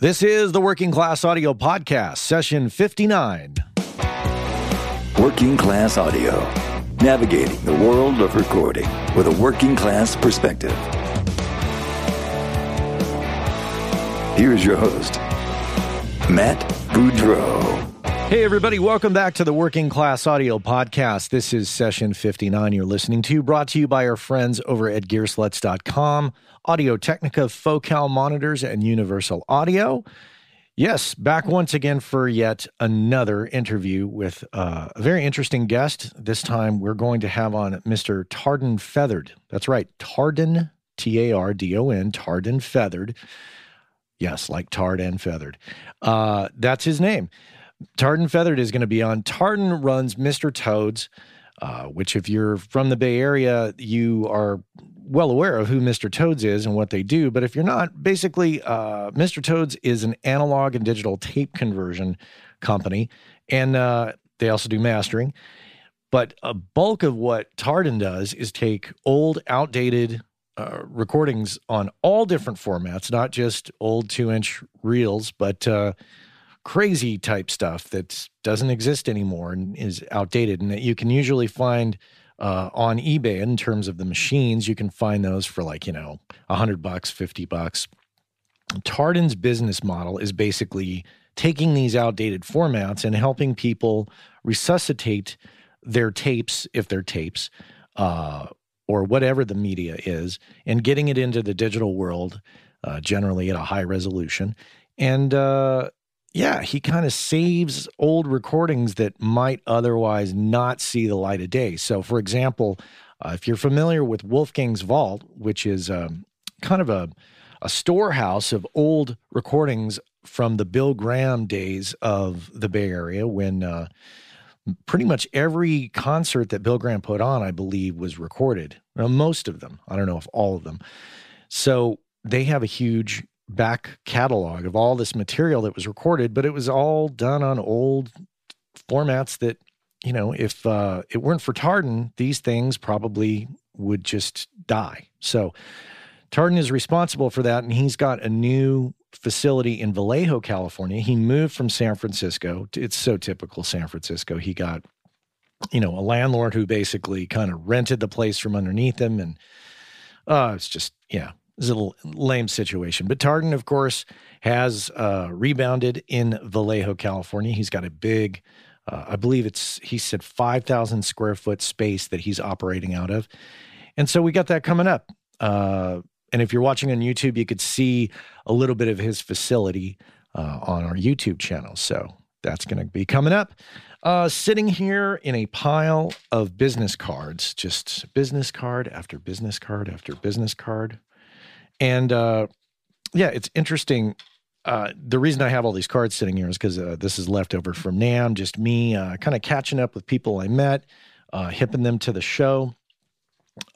This is the Working Class Audio Podcast, Session 59. Working Class Audio, navigating the world of recording with a working class perspective. Here's your host, Matt Boudreau. Hey, everybody. Welcome back to the Working Class Audio Podcast. This is Session 59 you're listening to, brought to you by our friends over at Gearslutz.com, Audio Technica, Focal Monitors, and Universal Audio. Yes, back once again for yet another interview with a very interesting guest. This time, we're going to have on Mr. Tarden Feathered. That's right, Tarden, T-A-R-D-O-N, Tarden Feathered. Yes, like tarred and feathered. That's his name. Tarden Feathered is going to be on. Tarden runs Mr. Toads, which if you're from the Bay Area, you are well aware of who Mr. Toads is and what they do. But if you're not, basically, Mr. Toads is an analog and digital tape conversion company, and they also do mastering. But a bulk of what Tarden does is take old, outdated recordings on all different formats, not just old 2-inch reels, but crazy type stuff that doesn't exist anymore and is outdated, and that you can usually find on eBay. In terms of the machines, you can find those for like, you know, $100, $50. Tarden's business model is basically taking these outdated formats and helping people resuscitate their tapes, if they're tapes, or whatever the media is, and getting it into the digital world, generally at a high resolution. And yeah, he kind of saves old recordings that might otherwise not see the light of day. So, for example, if you're familiar with Wolfgang's Vault, which is kind of a storehouse of old recordings from the Bill Graham days of the Bay Area, when pretty much every concert that Bill Graham put on, I believe, was recorded. Well, most of them. I don't know if all of them. So they have a huge back catalog of all this material that was recorded, but it was all done on old formats that, you know, if it weren't for Tarden, these things probably would just die. So Tarden is responsible for that, and he's got a new facility in Vallejo, California. He moved from San Francisco. It's so typical San Francisco. He got, you know, a landlord who basically kind of rented the place from underneath him, and it's just, yeah. It's a little lame situation. But Tarden, of course, has rebounded in Vallejo, California. He's got a big, I believe it's, he said 5,000 square foot space that he's operating out of. And so we got that coming up. And if you're watching on YouTube, you could see a little bit of his facility on our YouTube channel. So that's going to be coming up. Sitting here in a pile of business cards, just business card after business card after business card. And, yeah, it's interesting. The reason I have all these cards sitting here is because this is leftover from NAMM, just me kind of catching up with people I met, hipping them to the show,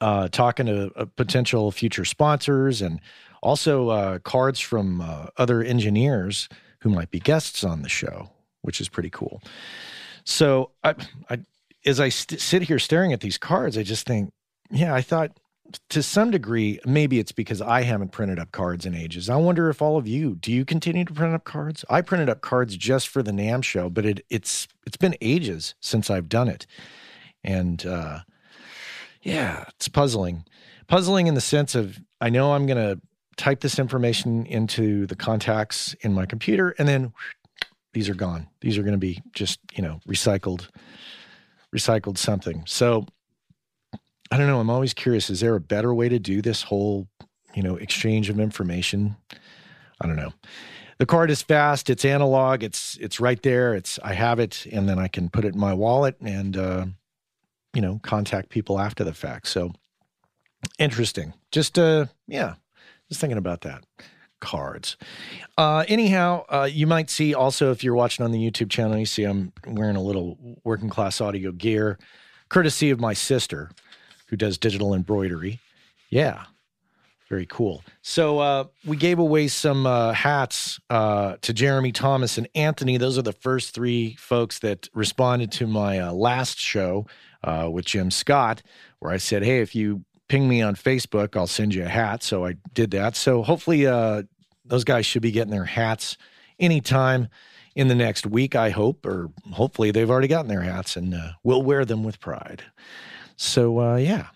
talking to potential future sponsors, and also cards from other engineers who might be guests on the show, which is pretty cool. So as I sit here staring at these cards, I just think, yeah, I thought, to some degree, maybe it's because I haven't printed up cards in ages. I wonder if all of you, do you continue to print up cards? I printed up cards just for the NAMM show, but it's been ages since I've done it. And yeah, it's puzzling. Puzzling in the sense of, I know I'm going to type this information into the contacts in my computer, and then whoosh, these are gone. These are going to be just, you know, recycled something. So I don't know. I'm always curious. Is there a better way to do this whole, you know, exchange of information? I don't know. The card is fast. It's analog. It's right there. I have it, and then I can put it in my wallet and, you know, contact people after the fact. So interesting. Just, yeah, just thinking about that. Cards. Anyhow, you might see also, if you're watching on the YouTube channel, you see I'm wearing a little Working Class Audio gear, courtesy of my sister, who does digital embroidery. Yeah, very cool. So we gave away some hats to Jeremy, Thomas, and Anthony. Those are the first three folks that responded to my last show with Jim Scott, where I said, hey, if you ping me on Facebook, I'll send you a hat. So I did that. So hopefully Those guys should be getting their hats anytime in the next week, I hope, or hopefully they've already gotten their hats, and we'll wear them with pride. So, yeah,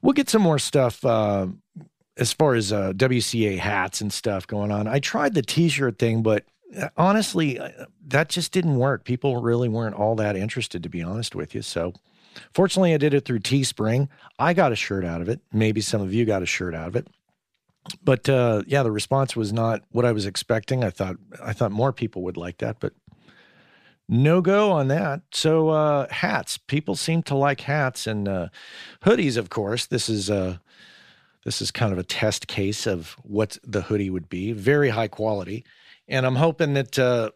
we'll get some more stuff as far as WCA hats and stuff going on. I tried the T-shirt thing, but honestly, that just didn't work. People really weren't all that interested, to be honest with you. So fortunately, I did it through Teespring. I got a shirt out of it. Maybe some of you got a shirt out of it. But, yeah, the response was not what I was expecting. I thought more people would like that, but no go on that. So hats. People seem to like hats and hoodies, of course. This is kind of a test case of what the hoodie would be. Very high quality. And I'm hoping that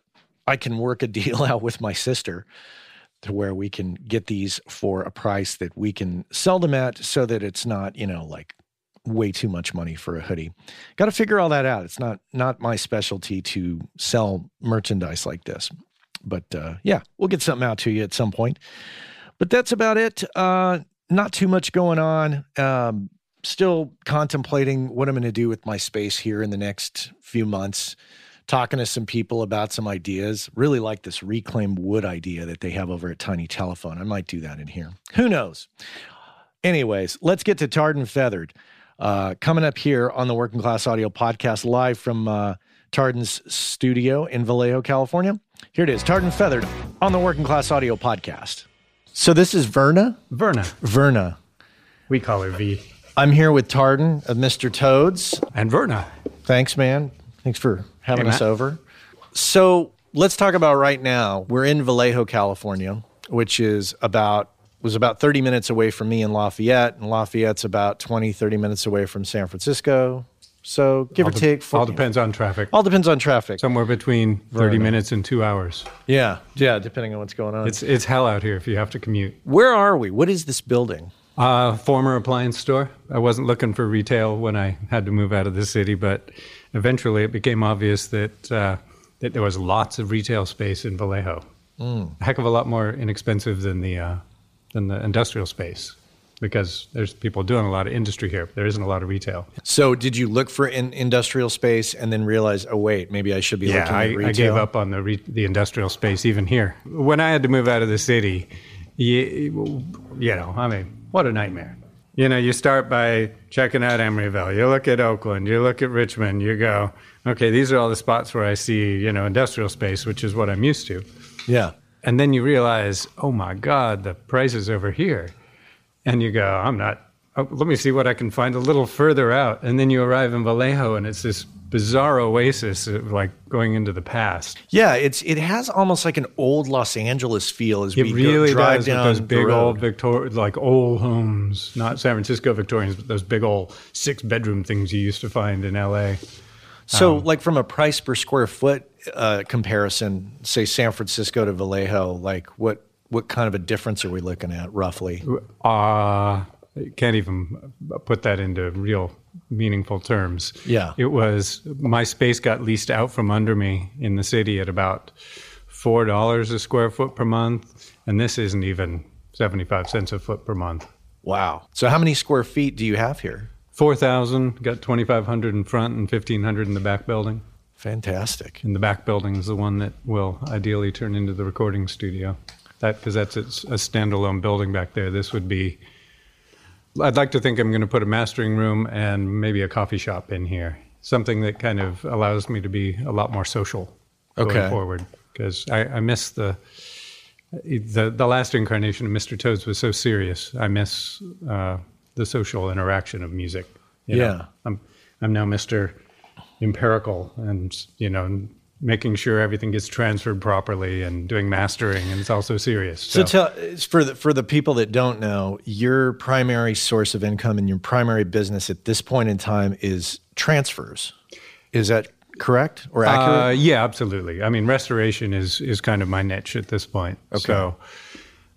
I can work a deal out with my sister to where we can get these for a price that we can sell them at so that it's not, you know, like way too much money for a hoodie. Got to figure all that out. It's not my specialty to sell merchandise like this. But, yeah, we'll get something out to you at some point. But that's about it. Not too much going on. Still contemplating what I'm going to do with my space here in the next few months. Talking to some people about some ideas. Really like this reclaimed wood idea that they have over at Tiny Telephone. I might do that in here. Who knows? Anyways, let's get to Tarden Feathered. Coming up here on the Working Class Audio Podcast, live from Tarden's studio in Vallejo, California. Here it is, Tarden Feathered on the Working Class Audio Podcast. So this is Verna? Verna. We call her V. I'm here with Tarden of Mr. Toads. And Verna. Thanks, man. Thanks for having us over. So let's talk about right now. We're in Vallejo, California, which is was about 30 minutes away from me in Lafayette, and Lafayette's about 30 minutes away from San Francisco. So give or take. All depends on traffic. All depends on traffic. Somewhere between 30 minutes and 2 hours. Yeah, depending on what's going on. It's hell out here if you have to commute. Where are we? What is this building? Former appliance store. I wasn't looking for retail when I had to move out of the city, but eventually it became obvious that there was lots of retail space in Vallejo. A heck of a lot more inexpensive than the industrial space, because there's people doing a lot of industry here, but there isn't a lot of retail. So did you look for an industrial space and then realize, oh, wait, maybe I should be looking at retail? Yeah, I gave up on the industrial space even here. When I had to move out of the city, what a nightmare. You know, you start by checking out Emeryville. You look at Oakland. You look at Richmond. You go, okay, these are all the spots where I see, you know, industrial space, which is what I'm used to. Yeah. And then you realize, oh, my God, the price is over here. And you go, let me see what I can find a little further out. And then you arrive in Vallejo, and it's this bizarre oasis of, like, going into the past. Yeah, it has almost like an old Los Angeles feel as we really drive down those big old old homes, not San Francisco Victorians, but those big old 6-bedroom things you used to find in L.A. So, like, from a price per square foot comparison, say San Francisco to Vallejo, like what kind of a difference are we looking at roughly? Can't even put that into real meaningful terms. Yeah. It was, my space got leased out from under me in the city at about $4 a square foot per month, and this isn't even 75 cents a foot per month. Wow. So how many square feet do you have here? 4,000, got 2,500 in front and 1,500 in the back building. Fantastic. And the back building is the one that will ideally turn into the recording studio. Because that's a standalone building back there. This would be, I'd like to think I'm going to put a mastering room and maybe a coffee shop in here. Something that kind of allows me to be a lot more social going forward. Because I miss the last incarnation of Mr. Toads was so serious. I miss the social interaction of music. You know? I'm now Mr. Empirical, and, you know, making sure everything gets transferred properly and doing mastering, and it's also serious. So tell, for the people that don't know, your primary source of income and your primary business at this point in time is transfers. Is that correct or accurate? Yeah, absolutely. I mean, restoration is kind of my niche at this point. Okay. So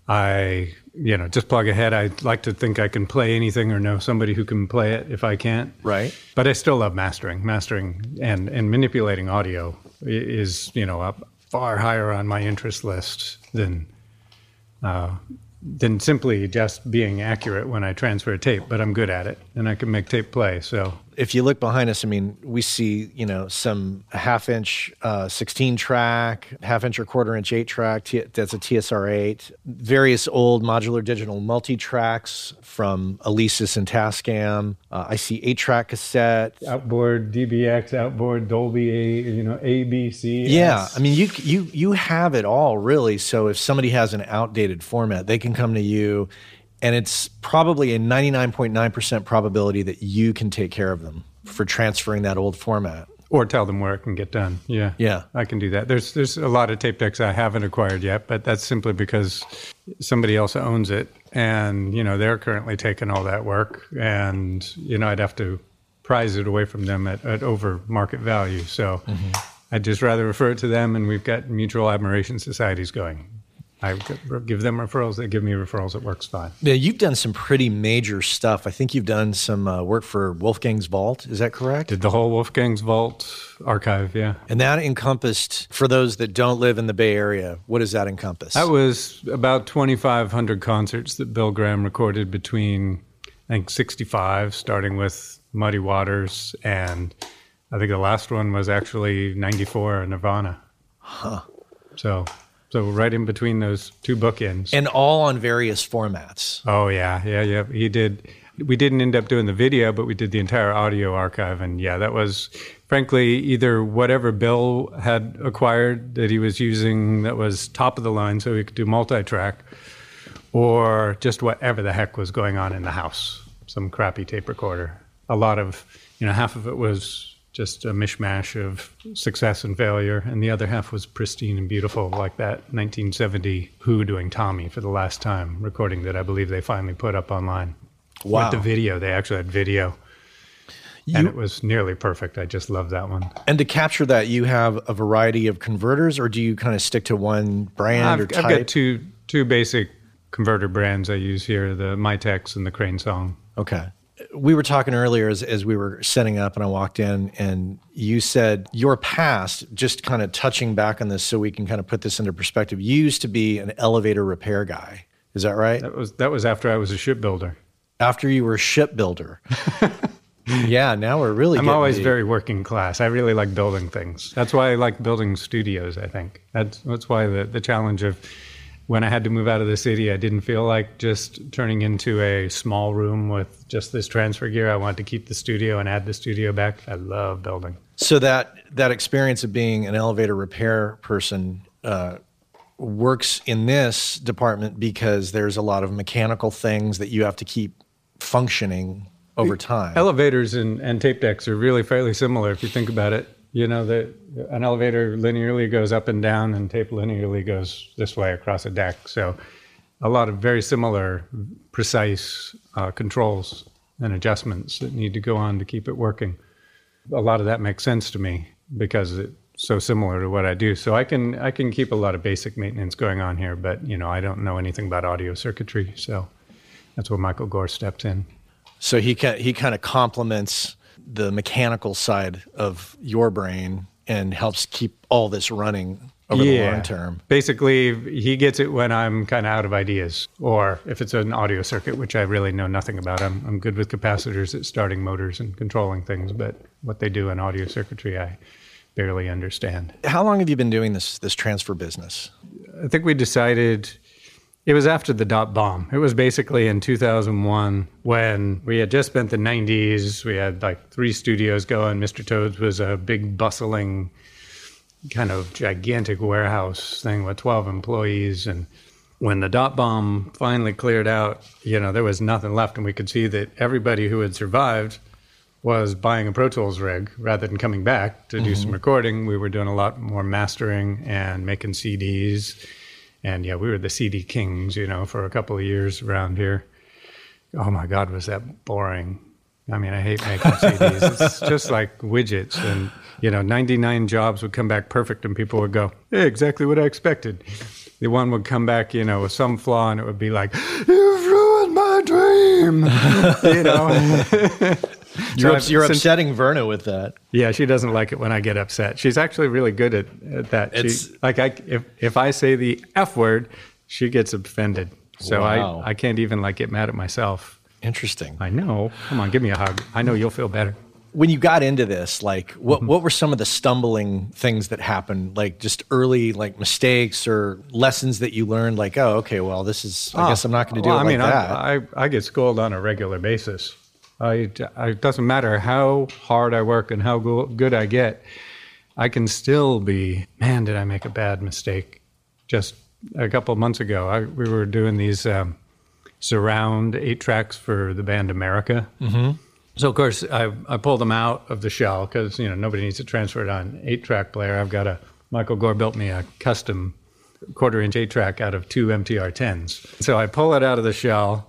I, you know, just plug ahead. I like to think I can play anything or know somebody who can play it if I can't. Right. But I still love mastering. Mastering and manipulating audio is, you know, up far higher on my interest list than simply just being accurate when I transfer a tape. But I'm good at it, and I can make tape play. So if you look behind us, I mean, we see, you know, some half-inch 16-track, half-inch or quarter-inch 8-track. That's a TSR-8. Various old modular digital multi-tracks from Alesis and Tascam. I see 8-track cassettes. Outboard DBX, outboard Dolby, you know, ABC. Yeah, I mean, you have it all, really. So if somebody has an outdated format, they can come to you, and it's probably a 99.9% probability that you can take care of them for transferring that old format. Or tell them where it can get done. Yeah. Yeah. I can do that. There's a lot of tape decks I haven't acquired yet, but that's simply because somebody else owns it and, you know, they're currently taking all that work, and, you know, I'd have to prize it away from them at over market value. So I'd just rather refer it to them, and we've got mutual admiration societies going. I give them referrals. They give me referrals. It works fine. Yeah, you've done some pretty major stuff. I think you've done some work for Wolfgang's Vault. Is that correct? Did the whole Wolfgang's Vault archive, yeah. And that encompassed, for those that don't live in the Bay Area, what does that encompass? That was about 2,500 concerts that Bill Graham recorded between, I think, 65, starting with Muddy Waters, and I think the last one was actually 94, Nirvana. Huh. So right in between those two bookends. And all on various formats. Oh, yeah. He did. We didn't end up doing the video, but we did the entire audio archive. And, yeah, that was, frankly, either whatever Bill had acquired that he was using that was top of the line so he could do multi-track, or just whatever the heck was going on in the house, some crappy tape recorder. A lot of, you know, half of it was just a mishmash of success and failure, and the other half was pristine and beautiful, like that 1970 Who doing Tommy for the last time recording that I believe they finally put up online. Wow. With the video. They actually had video, and it was nearly perfect. I just loved that one. And to capture that, you have a variety of converters, or do you kind of stick to one brand or type? I've got two basic converter brands I use here, the MyTex and the Crane Song. Okay. We were talking earlier as we were setting up, and I walked in, and you said your past, just kind of touching back on this so we can kind of put this into perspective, you used to be an elevator repair guy. Is that right? That was after I was a shipbuilder. After you were a shipbuilder. Yeah, now we're really I'm always very working class. I really like building things. That's why I like building studios, I think. That's why the challenge of when I had to move out of the city, I didn't feel like just turning into a small room with just this transfer gear. I wanted to keep the studio and add the studio back. I love building. So that experience of being an elevator repair person works in this department because there's a lot of mechanical things that you have to keep functioning over time. Elevators and tape decks are really fairly similar if you think about it. You know, an elevator linearly goes up and down, and tape linearly goes this way across a deck. So a lot of very similar, precise controls and adjustments that need to go on to keep it working. A lot of that makes sense to me because it's so similar to what I do. So I can keep a lot of basic maintenance going on here, but, you know, I don't know anything about audio circuitry. So that's where Michael Gore steps in. So he kind of complements the mechanical side of your brain and helps keep all this running over the long term. Basically, he gets it when I'm kind of out of ideas, or if it's an audio circuit, which I really know nothing about. I'm good with capacitors at starting motors and controlling things, but what they do in audio circuitry, I barely understand. How long have you been doing this transfer business? I think we decided it was after the dot bomb. It was basically in 2001 when we had just spent the 90s. We had like 3 studios going. Mr. Toads was a big bustling kind of gigantic warehouse thing with 12 employees. And when the dot bomb finally cleared out, you know, there was nothing left. And we could see that everybody who had survived was buying a Pro Tools rig rather than coming back to do some recording. We were doing a lot more mastering and making CDs. And yeah, we were the CD kings, you know, for a couple of years around here. Oh my God, was that boring? I mean, I hate making CDs. It's just like widgets, and, you know, 99 jobs would come back perfect, and people would go, "Hey, exactly what I expected." The one would come back, you know, with some flaw, and it would be like, "You've ruined my dream," you know. You're upsetting Verna with that. Yeah, she doesn't like it when I get upset. She's actually really good at that. She, like, if I say the F word, she gets offended. So wow. I can't even like get mad at myself. Interesting. I know. Come on, give me a hug. I know you'll feel better. when you got into this, like what were some of the stumbling things that happened? Like just early like mistakes or lessons that you learned like, oh, okay, well, this is, I guess I'm not going to do well, it like that. I get schooled on a regular basis. It doesn't matter how hard I work and how good I get. I can still be, man, did I make a bad mistake? Just a couple of months ago, we were doing these surround 8 tracks for the band America. Mm-hmm. So, of course, I pulled them out of the shell because, you know, nobody needs to transfer it on an 8-track player. I've got a, Michael Gore built me a custom 1/4-inch 8-track out of 2 MTR-10s. So I pull it out of the shell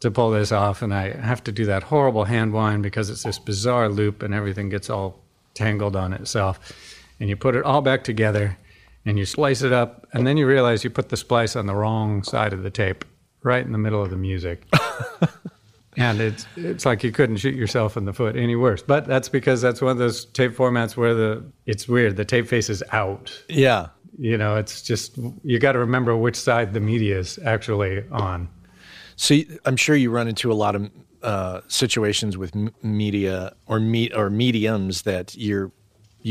to pull this off, and I have to do that horrible hand wind because it's this bizarre loop and everything gets all tangled on itself. And you put it all back together, and you splice it up, and then you realize you put the splice on the wrong side of the tape, right in the middle of the music. And it's like you couldn't shoot yourself in the foot any worse. But that's because that's one of those tape formats where it's weird. The tape face is out. Yeah. You know, it's just, you got to remember which side the media is actually on. So I'm sure you run into a lot of situations with media or mediums that you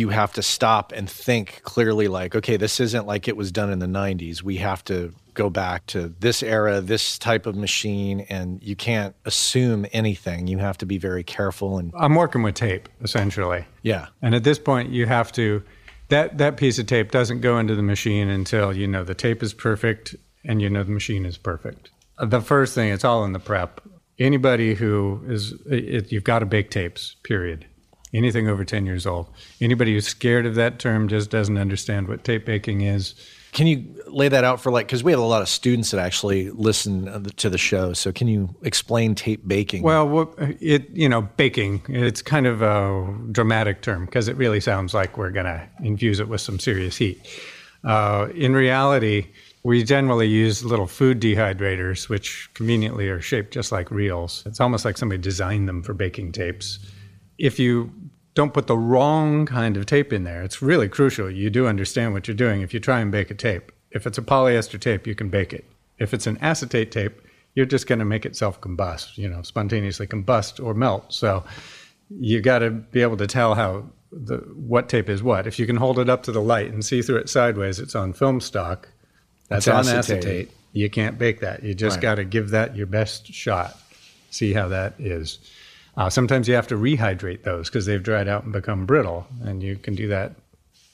have to stop and think clearly like, okay, this isn't like it was done in the 90s. We have to go back to this era, this type of machine, and you can't assume anything. You have to be very careful. And I'm working with tape, essentially. Yeah. And at this point, you have to, that piece of tape doesn't go into the machine until you know the tape is perfect and you know the machine is perfect. The first thing, it's all in the prep. Anybody who you've got to bake tapes, period. Anything over 10 years old. Anybody who's scared of that term just doesn't understand what tape baking is. Can you lay that out for like, because we have a lot of students that actually listen to the show. So can you explain tape baking? Well, baking, it's kind of a dramatic term because it really sounds like we're going to infuse it with some serious heat. In reality, we generally use little food dehydrators, which conveniently are shaped just like reels. It's almost like somebody designed them for baking tapes. If you don't put the wrong kind of tape in there. It's really crucial. You do understand what you're doing if you try and bake a tape. If it's a polyester tape, you can bake it. If it's an acetate tape, you're just going to make it self-combust, spontaneously combust or melt. So you got to be able to tell what tape is what. If you can hold it up to the light and see through it sideways, it's on film stock. That's on acetate. You can't bake that. You just got to give that your best shot. See how that is. Sometimes you have to rehydrate those because they've dried out and become brittle, and you can do that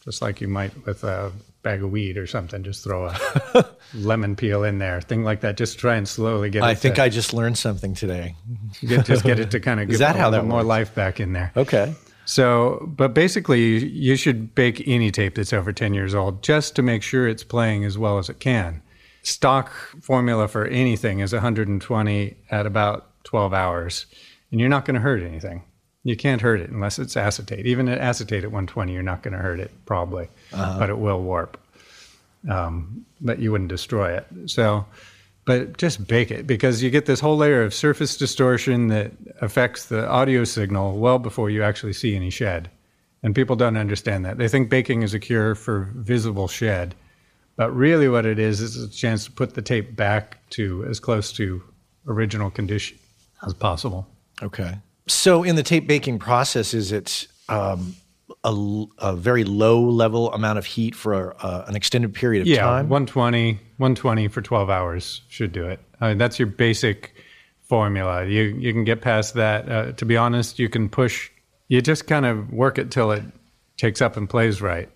just like you might with a bag of weed or something. Just throw a lemon peel in there, thing like that. Just try and slowly get it. I think I just learned something today. Just get it to kind of give a little more life back in there. Okay. So, but basically, you should bake any tape that's over 10 years old just to make sure it's playing as well as it can. Stock formula for anything is 120 at about 12 hours. And you're not going to hurt anything. You can't hurt it unless it's acetate. Even at acetate at 120, you're not going to hurt it, probably. But it will warp. But you wouldn't destroy it. So, but just bake it because you get this whole layer of surface distortion that affects the audio signal well before you actually see any shed. And people don't understand that. They think baking is a cure for visible shed. But really what it is a chance to put the tape back to as close to original condition as possible. Okay. So in the tape baking process, is it a very low level amount of heat for an extended period of time? Yeah, 120 for 12 hours should do it. That's your basic formula. You can get past that. To be honest, you can push. You just kind of work it till it takes up and plays right.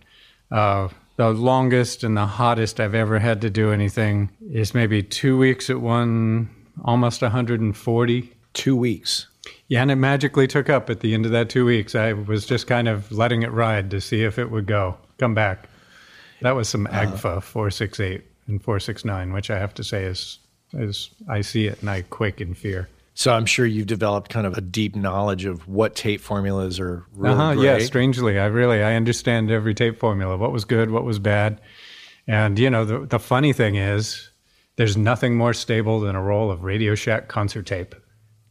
The longest and the hottest I've ever had to do anything is maybe 2 weeks at almost 140. 2 weeks. Yeah, and it magically took up at the end of that 2 weeks. I was just kind of letting it ride to see if it would come back. That was some AGFA 468 and 469, which I have to say is I see it and I quake in fear. So I'm sure you've developed kind of a deep knowledge of what tape formulas are really great. Yeah, strangely. I understand every tape formula, what was good, what was bad. And, the funny thing is there's nothing more stable than a roll of Radio Shack concert tape.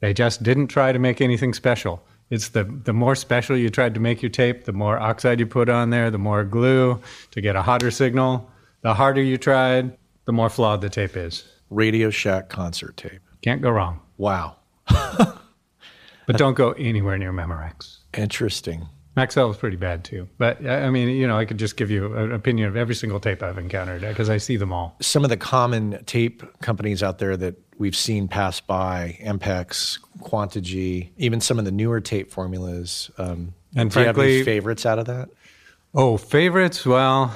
They just didn't try to make anything special. It's the more special you tried to make your tape, the more oxide you put on there, the more glue to get a hotter signal. The harder you tried, the more flawed the tape is. Radio Shack concert tape. Can't go wrong. Wow. But don't go anywhere near Memorex. Interesting. Maxell was pretty bad too. But I mean, you know, I could just give you an opinion of every single tape I've encountered because I see them all. Some of the common tape companies out there that we've seen pass by, MPEX, Quantigy, even some of the newer tape formulas. And do frankly, you have any favorites out of that? Oh, favorites? Well,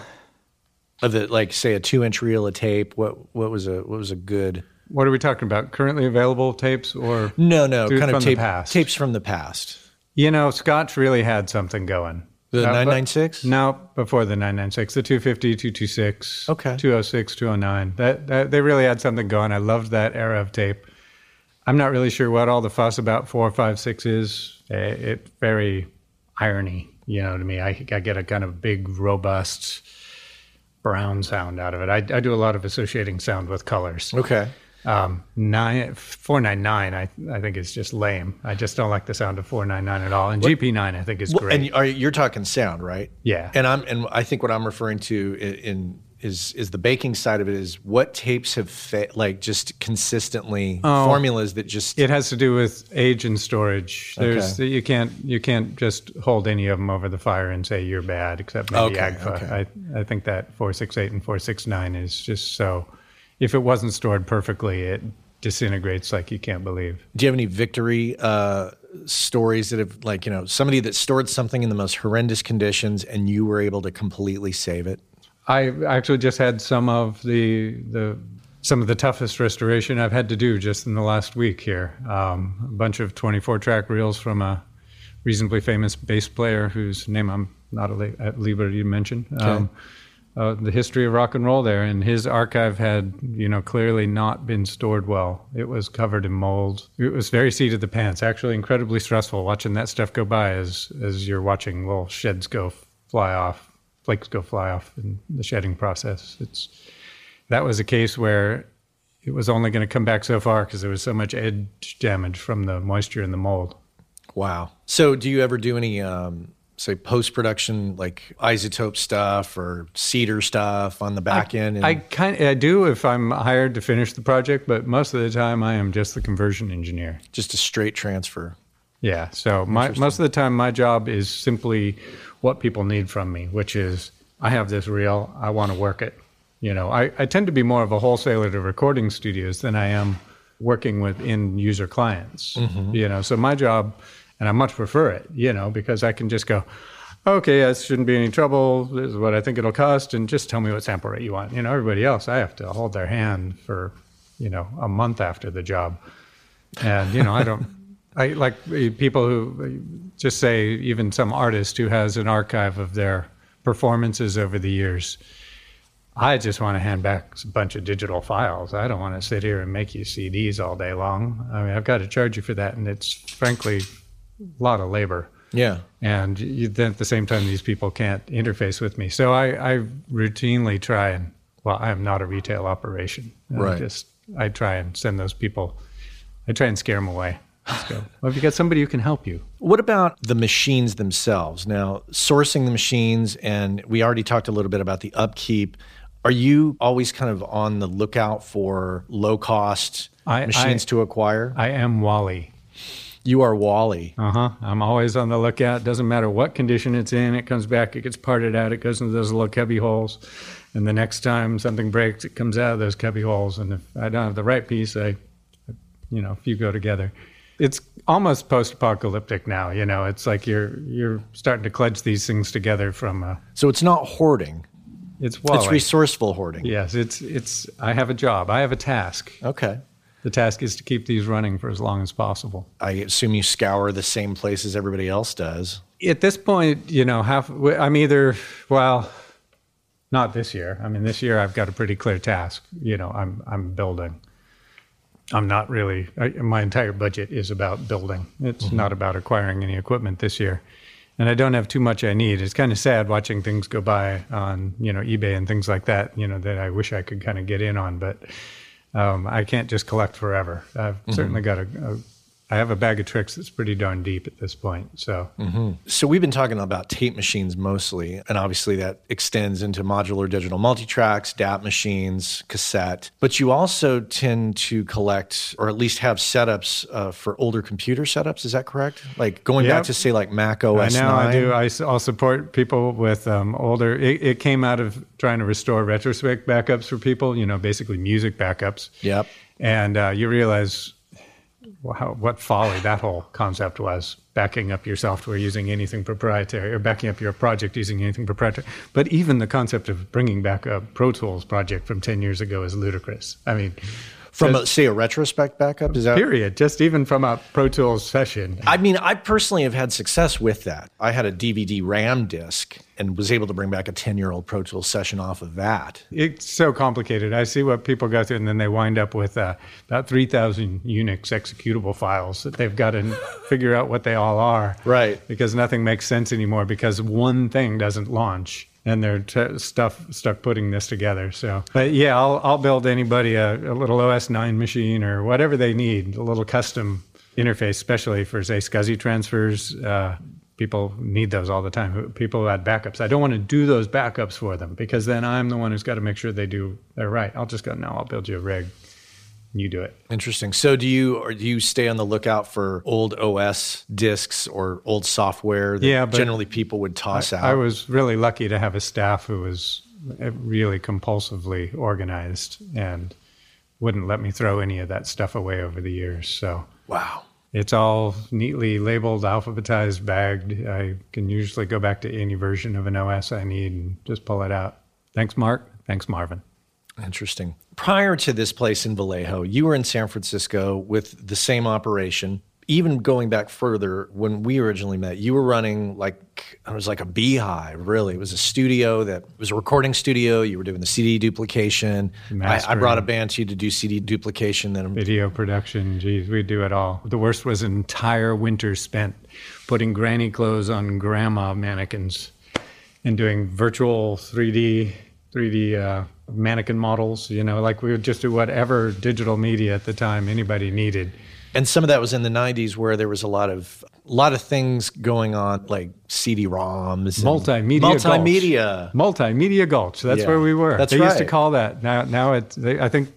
of the, like, say a 2-inch reel of tape, what was a good? What are we talking about? Currently available tapes or no, kind of tapes from the past. You know, Scotch really had something going. The 996? No, before the 996. The 250, 226, okay. 206, 209. That they really had something going. I loved that era of tape. I'm not really sure what all the fuss about 4, 5, 6 is. It's very irony, you know, to me. I get a kind of big, robust brown sound out of it. I do a lot of associating sound with colors. Okay. 499, I think is just lame. I just don't like the sound of 499 at all. And GP9, I think, is great. And you're talking sound, right? Yeah. And I think what I'm referring to is the baking side of it is what tapes have just consistently formulas that just. It has to do with age and storage. There's okay. You can't just hold any of them over the fire and say you're bad, except maybe AGFA. Okay. I think that 468 and 469 is just so. If it wasn't stored perfectly, it disintegrates like you can't believe. Do you have any victory stories that have, like, you know, somebody that stored something in the most horrendous conditions and you were able to completely save it? I actually just had some of the toughest restoration I've had to do just in the last week here. A bunch of 24-track reels from a reasonably famous bass player whose name I'm not at liberty to mention. Okay. The history of rock and roll there, and his archive had, you know, clearly not been stored well. It was covered in mold. It was very seat of the pants. Actually, incredibly stressful watching that stuff go by as you're watching little sheds go fly off, flakes go fly off in the shedding process. That was a case where it was only going to come back so far because there was so much edge damage from the moisture in the mold. Wow. So, do you ever do any? Say post-production, like isotope stuff or cedar stuff on the back end? I do if I'm hired to finish the project, but most of the time I am just the conversion engineer. Just a straight transfer. Yeah, so most of the time my job is simply what people need from me, which is I have this reel, I want to work it. You know, I tend to be more of a wholesaler to recording studios than I am working with end-user clients. Mm-hmm. You know, so my job... And I much prefer it, you know, because I can just go, okay, this shouldn't be any trouble. This is what I think it'll cost. And just tell me what sample rate you want. You know, everybody else, I have to hold their hand for, you know, a month after the job. And, you know, I like people who just say, even some artist who has an archive of their performances over the years. I just want to hand back a bunch of digital files. I don't want to sit here and make you CDs all day long. I mean, I've got to charge you for that. And it's frankly... a lot of labor. Yeah. And then at the same time, these people can't interface with me. So I routinely try and, well, I am not a retail operation. Right. I try and send those people, I try and scare them away. Let's go. Well, if you got somebody who can help you. What about the machines themselves? Now, sourcing the machines, and we already talked a little bit about the upkeep. Are you always kind of on the lookout for low-cost machines to acquire? I am Wally. You are Wally. Uh-huh. I'm always on the lookout. Doesn't matter what condition it's in. It comes back. It gets parted out. It goes into those little cubby holes. And the next time something breaks, it comes out of those cubby holes. And if I don't have the right piece, a few go together. It's almost post-apocalyptic now. You know, it's like you're starting to clutch these things together from. So it's not hoarding. It's Wally. It's resourceful hoarding. Yes. It's. I have a job. I have a task. Okay. The task is to keep these running for as long as possible. I assume you scour the same place as everybody else does. At this point, you know, I'm either, well, not this year. I mean, this year I've got a pretty clear task. You know, I'm building. I'm not really, my entire budget is about building. It's mm-hmm. not about acquiring any equipment this year. And I don't have too much I need. It's kind of sad watching things go by on, you know, eBay and things like that, you know, that I wish I could kind of get in on, but... I can't just collect forever. I've certainly got a I have a bag of tricks that's pretty darn deep at this point. So, So we've been talking about tape machines mostly, and obviously that extends into modular digital multitracks, DAP machines, cassette. But you also tend to collect, or at least have setups for older computer setups. Is that correct? Like going back to say like Mac OS 9. I do. I'll support people with older. It came out of trying to restore Retrospect backups for people. You know, basically music backups. Yep. And you realize. Wow, what folly that whole concept was, backing up your software using anything proprietary or backing up your project using anything proprietary. But even the concept of bringing back a Pro Tools project from 10 years ago is ludicrous. I mean, from a Retrospect backup? Is that period, just even from a Pro Tools session. I mean, I personally have had success with that. I had a DVD RAM disc and was able to bring back a 10-year-old Pro Tools session off of that. It's so complicated. I see what people go through, and then they wind up with about 3,000 Unix executable files that they've got to figure out what they all are. Right. Because nothing makes sense anymore because one thing doesn't launch. And they're stuck putting this together. So, but yeah, I'll build anybody a little OS 9 machine or whatever they need, a little custom interface, especially for, say, SCSI transfers. People need those all the time. People who had backups. I don't want to do those backups for them because then I'm the one who's got to make sure they're right. I'll just go, no, I'll build you a rig. You do it. Interesting. So do you stay on the lookout for old OS discs or old software that generally people would toss out? I was really lucky to have a staff who was really compulsively organized and wouldn't let me throw any of that stuff away over the years. So wow. It's all neatly labeled, alphabetized, bagged. I can usually go back to any version of an OS I need and just pull it out. Thanks, Mark. Thanks, Marvin. Interesting. Prior to this place in Vallejo, you were in San Francisco with the same operation. Even going back further, when we originally met, you were running it was like a beehive, really. It was a studio that was a recording studio. You were doing the CD duplication. I brought a band to you to do CD duplication. Then video production. Geez, we do it all. The worst was an entire winter spent putting granny clothes on grandma mannequins and doing virtual 3D mannequin models, you know, like we would just do whatever digital media at the time anybody needed. And some of that was in the 90s where there was a lot of things going on, like CD-ROMs. Multimedia Gulch. Multimedia Gulch. That's where we were. They used to call that. Now I think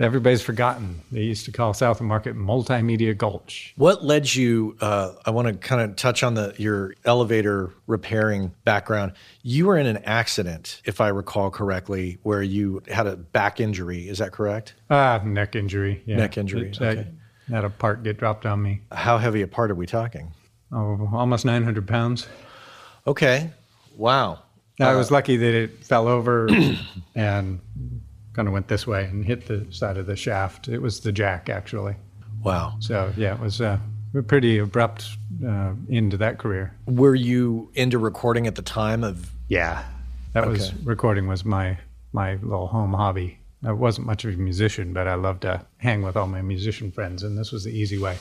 everybody's forgotten. They used to call South of Market Multimedia Gulch. What led you, I want to kind of touch on your elevator repairing background. You were in an accident, if I recall correctly, where you had a back injury. Is that correct? Neck injury. Yeah. Neck injury. Okay. I had a part get dropped on me. How heavy a part are we talking? Oh, almost 900 pounds. Okay. Wow. I was lucky that it fell over and kind of went this way and hit the side of the shaft. It was the jack, actually. Wow. So, yeah, it was a pretty abrupt end to that career. Were you into recording at the time? Yeah. Recording was my little home hobby. I wasn't much of a musician, but I loved to hang with all my musician friends, and this was the easy way.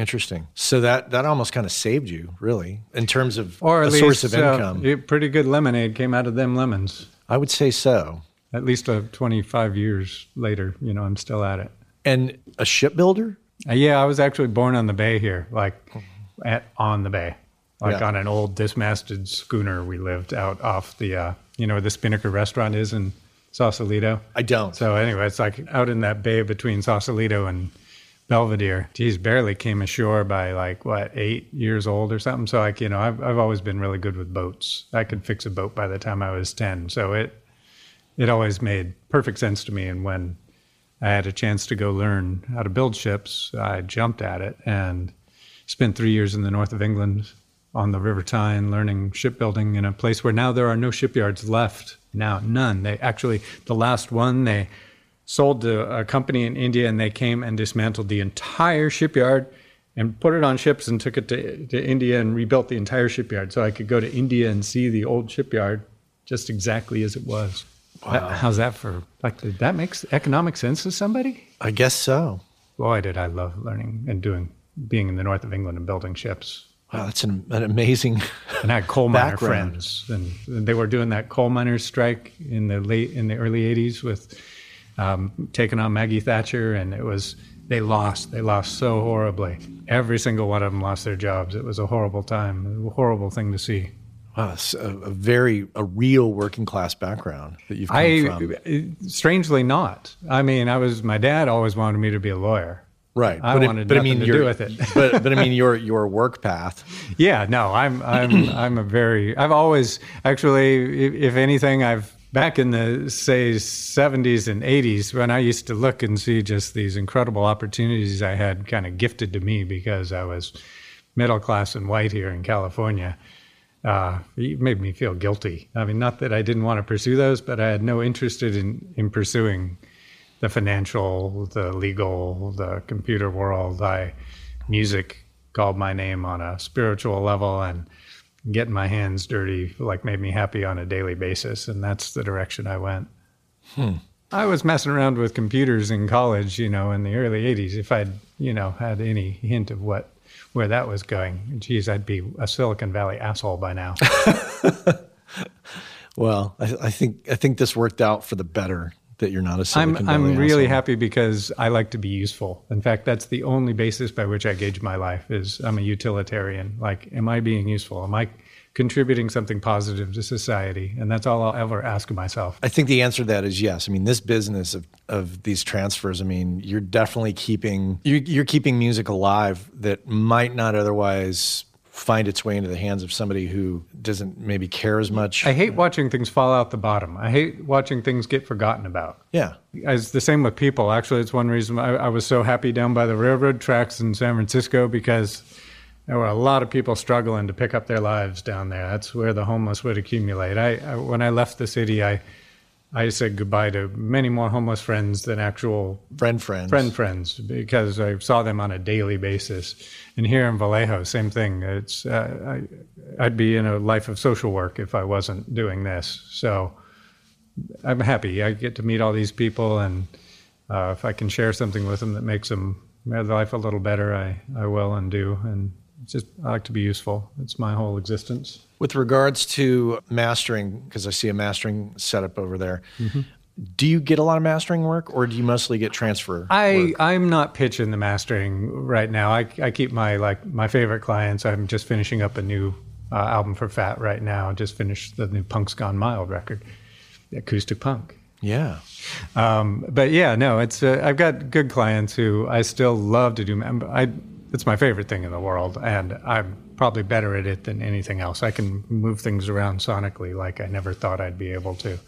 Interesting. So that almost kind of saved you, really, in terms of source of income. Pretty good lemonade came out of them lemons. I would say so. At least 25 years later, you know, I'm still at it. And a shipbuilder? Yeah, I was actually born on the bay here, on an old dismasted schooner. We lived out off the, where the Spinnaker restaurant is in Sausalito. I don't. So anyway, it's like out in that bay between Sausalito and Belvedere. Geez, barely came ashore by 8 years old or something. So I've always been really good with boats. I could fix a boat by the time I was 10. So It always made perfect sense to me, and when I had a chance to go learn how to build ships, I jumped at it and spent 3 years in the north of England on the River Tyne learning shipbuilding in a place where now there are no shipyards left. Now, none. They actually, the last one, they sold to a company in India, and they came and dismantled the entire shipyard and put it on ships and took it to India and rebuilt the entire shipyard. So I could go to India and see the old shipyard just exactly as it was. Wow. How's that for, did that make economic sense to somebody? I guess so. Boy, did I love learning and being in the north of England and building ships. Wow, that's an amazing And I had coal miner friends. And they were doing that coal miner strike in the early 80s with taking on Maggie Thatcher. And it was They lost. They lost so horribly. Every single one of them lost their jobs. It was a horrible time, a horrible thing to see. Wow, that's a real working class background that you've come from. Strangely not. I mean, my dad always wanted me to be a lawyer. Right. I wanted nothing to do with it. But I mean, your work path. Yeah, no, back in the, say, 70s and 80s, when I used to look and see just these incredible opportunities I had kind of gifted to me because I was middle class and white here in California, it made me feel guilty. I mean, not that I didn't want to pursue those, but I had no interest in pursuing the financial, the legal, the computer world. Music called my name on a spiritual level, and getting my hands dirty made me happy on a daily basis, and that's the direction I went. I was messing around with computers in college, in the early 80s. If I'd, had any hint of where that was going, geez, I'd be a Silicon Valley asshole by now. Well, I think this worked out for the better that you're not a Silicon Valley asshole. I'm really happy because I like to be useful. In fact, that's the only basis by which I gauge my life is I'm a utilitarian. Am I being useful? Am I contributing something positive to society? And that's all I'll ever ask of myself. I think the answer to that is yes. I mean, this business of these transfers, I mean, you're definitely keeping music alive that might not otherwise find its way into the hands of somebody who doesn't maybe care as much. I hate watching things fall out the bottom. I hate watching things get forgotten about. Yeah. It's the same with people. Actually, it's one reason I was so happy down by the railroad tracks in San Francisco, because there were a lot of people struggling to pick up their lives down there. That's where the homeless would accumulate. When I left the city, I said goodbye to many more homeless friends than actual friends, because I saw them on a daily basis. And here in Vallejo, same thing. It's I'd be in a life of social work if I wasn't doing this. So I'm happy. I get to meet all these people, and if I can share something with them that makes them their life a little better, I will and do. And I like to be useful. It's my whole existence. With regards to mastering, because I see a mastering setup over there, mm-hmm. Do you get a lot of mastering work, or do you mostly get transfer work? I'm not pitching the mastering right now. I keep my favorite clients. I'm just finishing up a new album for Fat right now. Just finished the new Punk's Gone Mild record, acoustic punk. Yeah. But yeah, no, it's I've got good clients who I still love to do. It's my favorite thing in the world, and I'm probably better at it than anything else. I can move things around sonically like I never thought I'd be able to,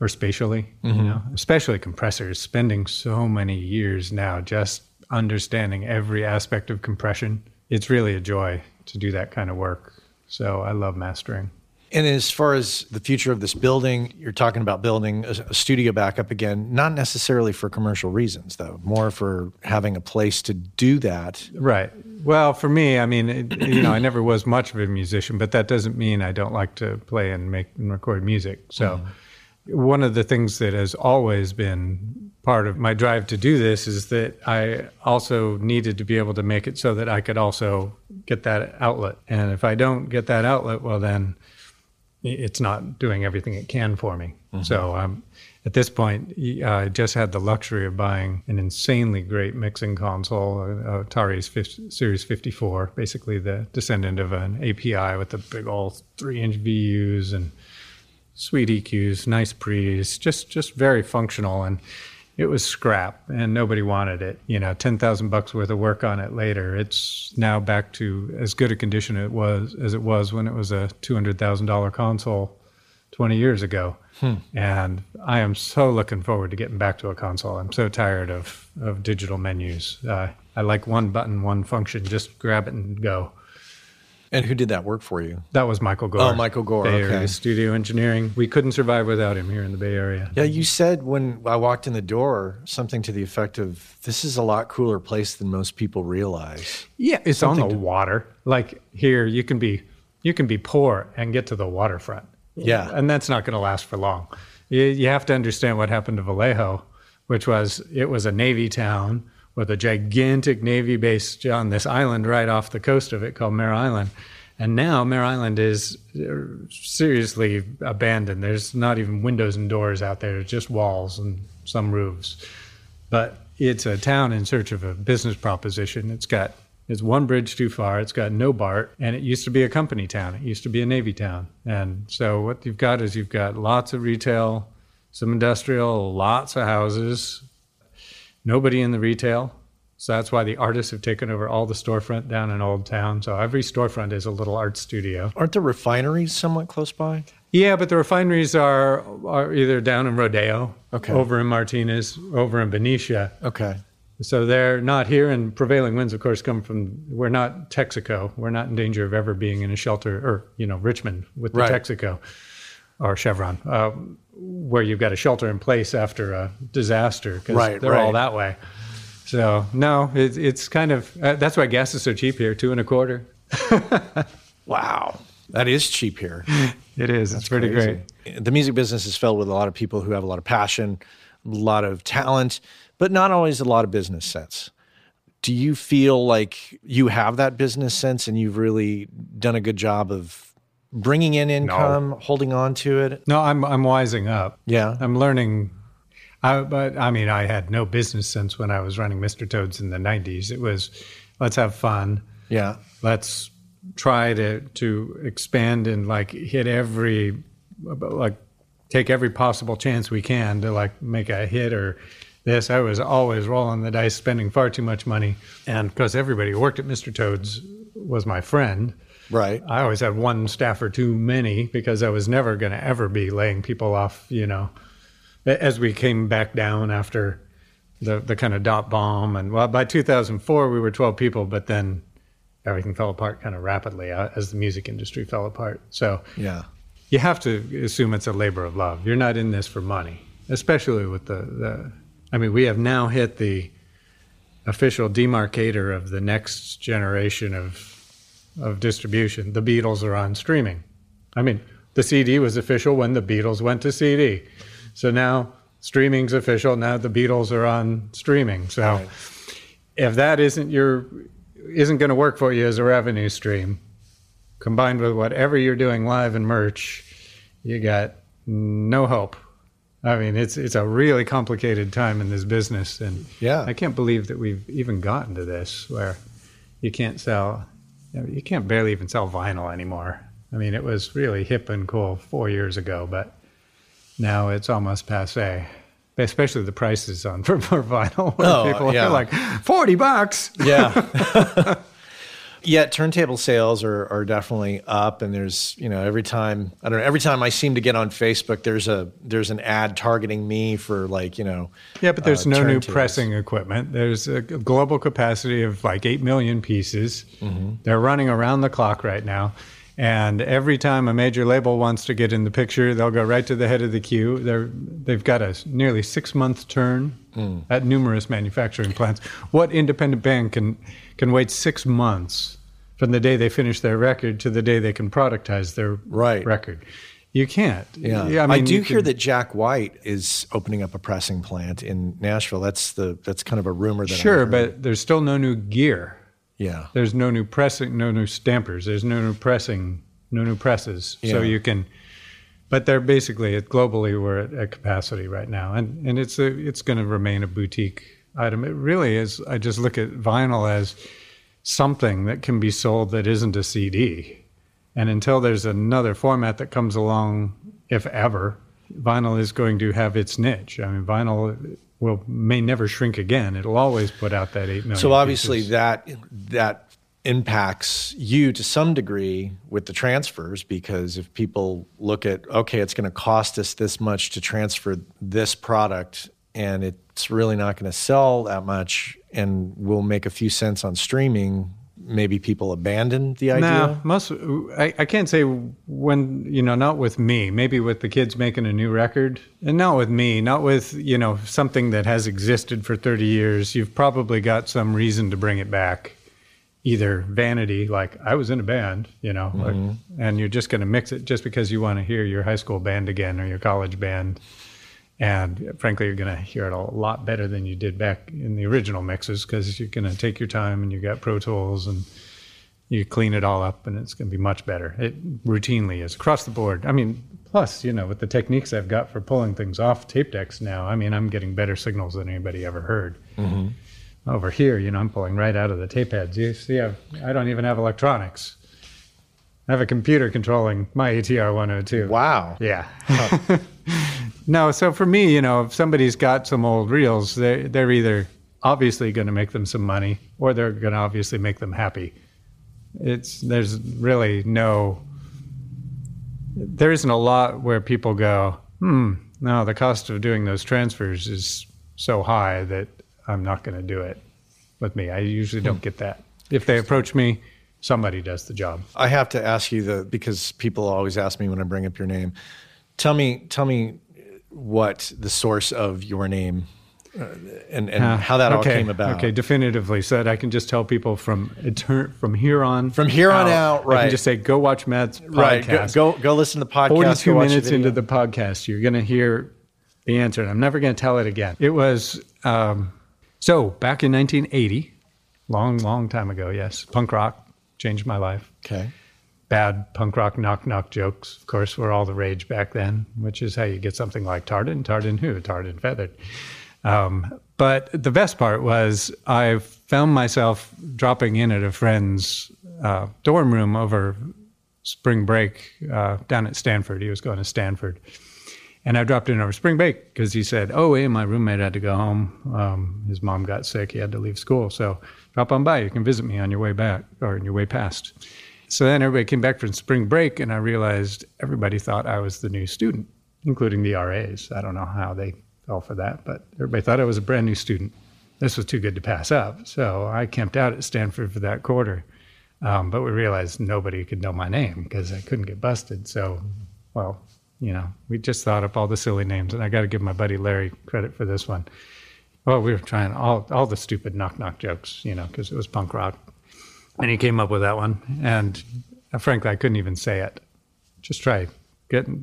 or spatially, mm-hmm. Especially compressors. Spending so many years now just understanding every aspect of compression, it's really a joy to do that kind of work. So I love mastering. And as far as the future of this building, you're talking about building a studio back up again, not necessarily for commercial reasons, though, more for having a place to do that. Right. Well, for me, I mean, I never was much of a musician, but that doesn't mean I don't like to play and make and record music. So one of the things that has always been part of my drive to do this is that I also needed to be able to make it so that I could also get that outlet. And if I don't get that outlet, well, then it's not doing everything it can for me. Mm-hmm. So at this point, I just had the luxury of buying an insanely great mixing console, Atari's Series 54, basically the descendant of an API with the big old 3-inch VUs and sweet EQs, nice pre's, just very functional. And it was scrap, and nobody wanted it. $10,000 worth of work on it later. It's now back to as good a condition as it was when it was a $200,000 console 20 years ago. And I am so looking forward to getting back to a console. I'm so tired of digital menus. I like one button, one function, just grab it and go. And who did that work for you? That was Michael Gore. Oh, Michael Gore. Bay Area Studio Engineering. We couldn't survive without him here in the Bay Area. Yeah, you said when I walked in the door something to the effect of, this is a lot cooler place than most people realize. Yeah, it's something on the water. Here, you can be poor and get to the waterfront. Yeah. And that's not going to last for long. You have to understand what happened to Vallejo, which was, it was a Navy town with a gigantic Navy base on this island right off the coast of it called Mare Island. And now Mare Island is seriously abandoned. There's not even windows and doors out there, just walls and some roofs. But It's a town in search of a business proposition. It's one bridge too far. It's got no BART, and it used to be a company town. It used to be a Navy town. And so what you've got is you've got lots of retail, some industrial, lots of houses, nobody in the retail. So that's why the artists have taken over all the storefront down in Old Town. So every storefront is a little art studio. Aren't the refineries somewhat close by? Yeah, but the refineries are either down in Rodeo, okay, over in Martinez, over in Benicia. Okay. So they're not here, and prevailing winds, of course, come from, we're not Texaco. We're not in danger of ever being in a shelter or, Richmond with the Texaco or Chevron, where you've got a shelter in place after a disaster, because they're all that way. So, no, it's kind of, that's why gas is so cheap here, $2.25. Wow. That is cheap here. It is. That's pretty crazy. Great. The music business is filled with a lot of people who have a lot of passion, a lot of talent, but not always a lot of business sense. Do you feel like you have that business sense and you've really done a good job of bringing in income, holding on to it? No, I'm wising up. Yeah. I'm learning. I had no business sense when I was running Mr. Toads in the 90s. It was, let's have fun. Yeah. Let's try to expand and take every possible chance we can to make a hit or this. I was always rolling the dice, spending far too much money. And because everybody who worked at Mr. Toad's was my friend. Right. I always had one staffer too many because I was never going to ever be laying people off, as we came back down after the kind of dot bomb. And well, by 2004, we were 12 people, but then everything fell apart kind of rapidly as the music industry fell apart. So yeah, you have to assume it's a labor of love. You're not in this for money, especially with we have now hit the official demarcator of the next generation of distribution. The Beatles are on streaming. The CD was official when the Beatles went to CD. So now streaming's official. Now the Beatles are on streaming. So if that isn't going to work for you as a revenue stream, combined with whatever you're doing live and merch, you got no hope. It's a really complicated time in this business, and I can't believe that we've even gotten to this where you can't barely even sell vinyl anymore. It was really hip and cool 4 years ago, but now it's almost passé. Especially the prices on for vinyl, where people are like, $40. Yeah. Yet turntable sales are definitely up, and there's every time I seem to get on Facebook, there's an ad targeting me for Yeah, but there's no new pressing equipment. There's a global capacity of 8 million pieces. Mm-hmm. They're running around the clock right now. And every time a major label wants to get in the picture, they'll go right to the head of the queue. They've got a nearly 6-month turn at numerous manufacturing plants. What independent band can wait 6 months from the day they finish their record to the day they can productize their record? You can't. Yeah. Hear that Jack White is opening up a pressing plant in Nashville. That's kind of a rumor that I heard. But there's still no new gear. Yeah. There's no new pressing, no new stampers. There's no new pressing, no new presses. Yeah. So you can, but they're basically globally we're at capacity right now, and it's going to remain a boutique item. It really is. I just look at vinyl as something that can be sold that isn't a CD, and until there's another format that comes along, if ever, vinyl is going to have its niche. Vinyl may never shrink again. It'll always put out that 8 million. So obviously pieces. That impacts you to some degree with the transfers, because if people look at, okay, it's going to cost us this much to transfer this product and it's really not going to sell that much and we'll make a few cents on streaming, maybe people abandon the idea? No, I can't say when, not with me, maybe with the kids making a new record, and not with me, not with, something that has existed for 30 years. You've probably got some reason to bring it back, either vanity, like I was in a band, mm-hmm. And you're just going to mix it just because you want to hear your high school band again or your college band. And frankly, you're going to hear it a lot better than you did back in the original mixes, because you're going to take your time and you got Pro Tools and You clean it all up and it's going to be much better. It routinely is across the board. I mean, plus, you know, with the techniques I've got for pulling things off tape decks now, I mean, I'm getting better signals than anybody ever heard. Mm-hmm. Over here, you know, I'm pulling right out of the tape heads. You see, I don't even have electronics. I have a computer controlling my ATR-102. Wow. Yeah. Huh. No, so for me, you know, if somebody's got some old reels, they're either obviously going to make them some money or they're going to obviously make them happy. There's really no, there isn't a lot where people go, no, the cost of doing those transfers is so high that I'm not going to do it with me. I usually don't get that. If they approach me, somebody does the job. I have to ask you because people always ask me when I bring up your name, tell me what the source of your name and how that all came about. Okay, definitively, so that I can just tell people from here on out, right? I can just say, go watch Matt's podcast. Right, go listen to the podcast. 42 minutes into the podcast, you're going to hear the answer, and I'm never going to tell it again. It was, so back in 1980, long, long time ago, yes, punk rock changed my life. Okay. Bad punk rock knock-knock jokes, of course, were all the rage back then, which is how you get something like Tarden. Tarden who? Tarden Feathered. But the best part was I found myself dropping in at a friend's dorm room over spring break down at Stanford. He was going to Stanford. And I dropped in over spring break because he said, my roommate had to go home. His mom got sick. He had to leave school. So drop on by. You can visit me on your way back or on your way past. So then everybody came back from spring break, and I realized everybody thought I was the new student, including the RAs. I don't know how they all for that, but everybody thought I was a brand new student. This was too good to pass up. So I camped out at Stanford for that quarter. But we realized nobody could know my name because I couldn't get busted. So, well, you know, we just thought up all the silly names, and I got to give my buddy Larry credit for this one. Well, we were trying all the stupid knock-knock jokes, you know, because it was punk rock. And he came up with that one. And frankly, I couldn't even say it. Just try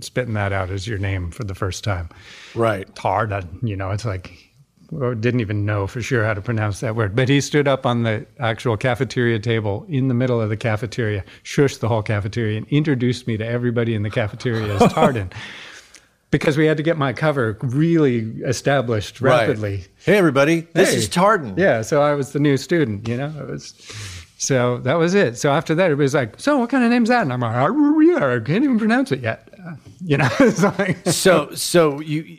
spitting that out as your name for the first time. Right. Tarden, you know, it's like, didn't even know for sure how to pronounce that word. But he stood up on the actual cafeteria table in the middle of the cafeteria, shushed the whole cafeteria, and introduced me to everybody in the cafeteria as Tarden. Because we had to get my cover really established rapidly. Right. Hey, everybody, this is Tarden. Yeah, so I was the new student, you know. So that was it. So after that, everybody's like, so what kind of name's that? And I'm like, I can't even pronounce it yet. You know, it's like... So you...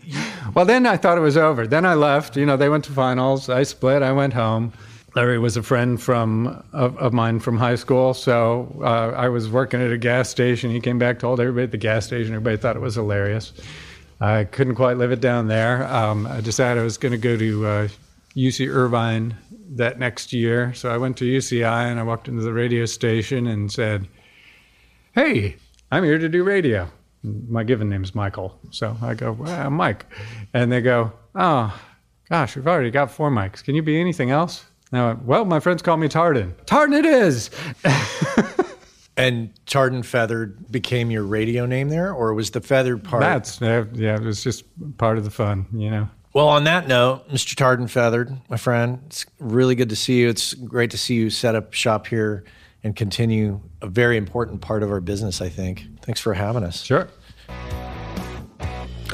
Well, then I thought it was over. Then I left. You know, they went to finals. I split. I went home. Larry was a friend of mine from high school. So I was working at a gas station. He came back, told everybody at the gas station. Everybody thought it was hilarious. I couldn't quite live it down there. I decided I was going to go to UC Irvine that next year. So I went to UCI and I walked into the radio station and said, hey, I'm here to do radio. My given name's Michael. So I go, well, I'm Mike. And they go, oh, gosh, we've already got 4 mics. Can you be anything else? And I went, well, my friends call me Tarden. Tarden it is. And Tarden Feathered became your radio name there, or was the feathered part? Yeah, it was just part of the fun, you know. Well, on that note, Mr. Tarden Feathered, my friend, it's really good to see you. It's great to see you set up shop here and continue a very important part of our business, I think. Thanks for having us. Sure.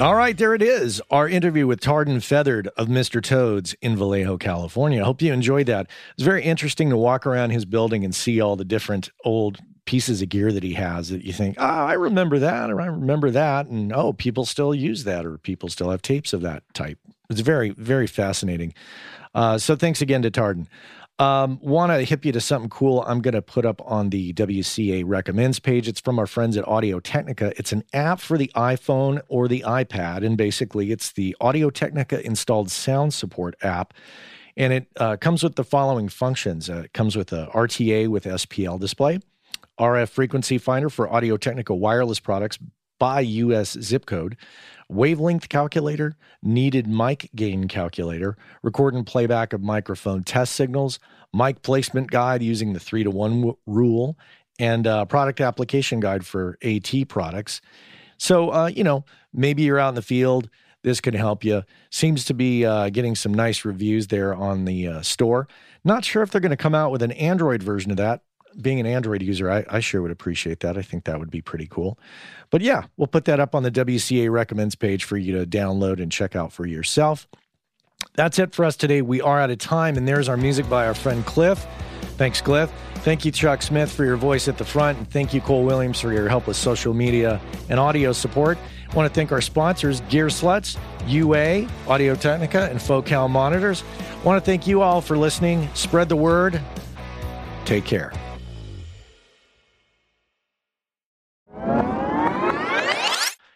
All right, there it is, our interview with Tarden Feathered of Mr. Toads in Vallejo, California. I hope you enjoyed that. It's very interesting to walk around his building and see all the different old pieces of gear that he has that you think, I remember that, or I remember that, and people still use that, or people still have tapes of that type. It's very, very fascinating. So thanks again to Tarden. Want to hip you to something cool I'm going to put up on the WCA Recommends page. It's from our friends at Audio Technica. It's an app for the iPhone or the iPad, and basically it's the Audio Technica installed sound support app. And it comes with the following functions. It comes with a RTA with SPL display, RF frequency finder for Audio Technica wireless products by U.S. zip code, wavelength calculator, needed mic gain calculator, record and playback of microphone test signals, mic placement guide using the 3-to-1 rule, and product application guide for AT products. So, maybe you're out in the field. This can help you. Seems to be getting some nice reviews there on the store. Not sure if they're going to come out with an Android version of that. being an Android user, I sure would appreciate that. I think that would be pretty cool. But yeah, we'll put that up on the WCA Recommends page for you to download and check out for yourself. That's it for us today. We are out of time, and there's our music by our friend Cliff. Thanks, Cliff. Thank you, Chuck Smith, for your voice at the front, and thank you, Cole Williams, for your help with social media and audio support. I want to thank our sponsors, Gearslutz, UA, Audio Technica, and Focal Monitors. I want to thank you all for listening. Spread the word. Take care.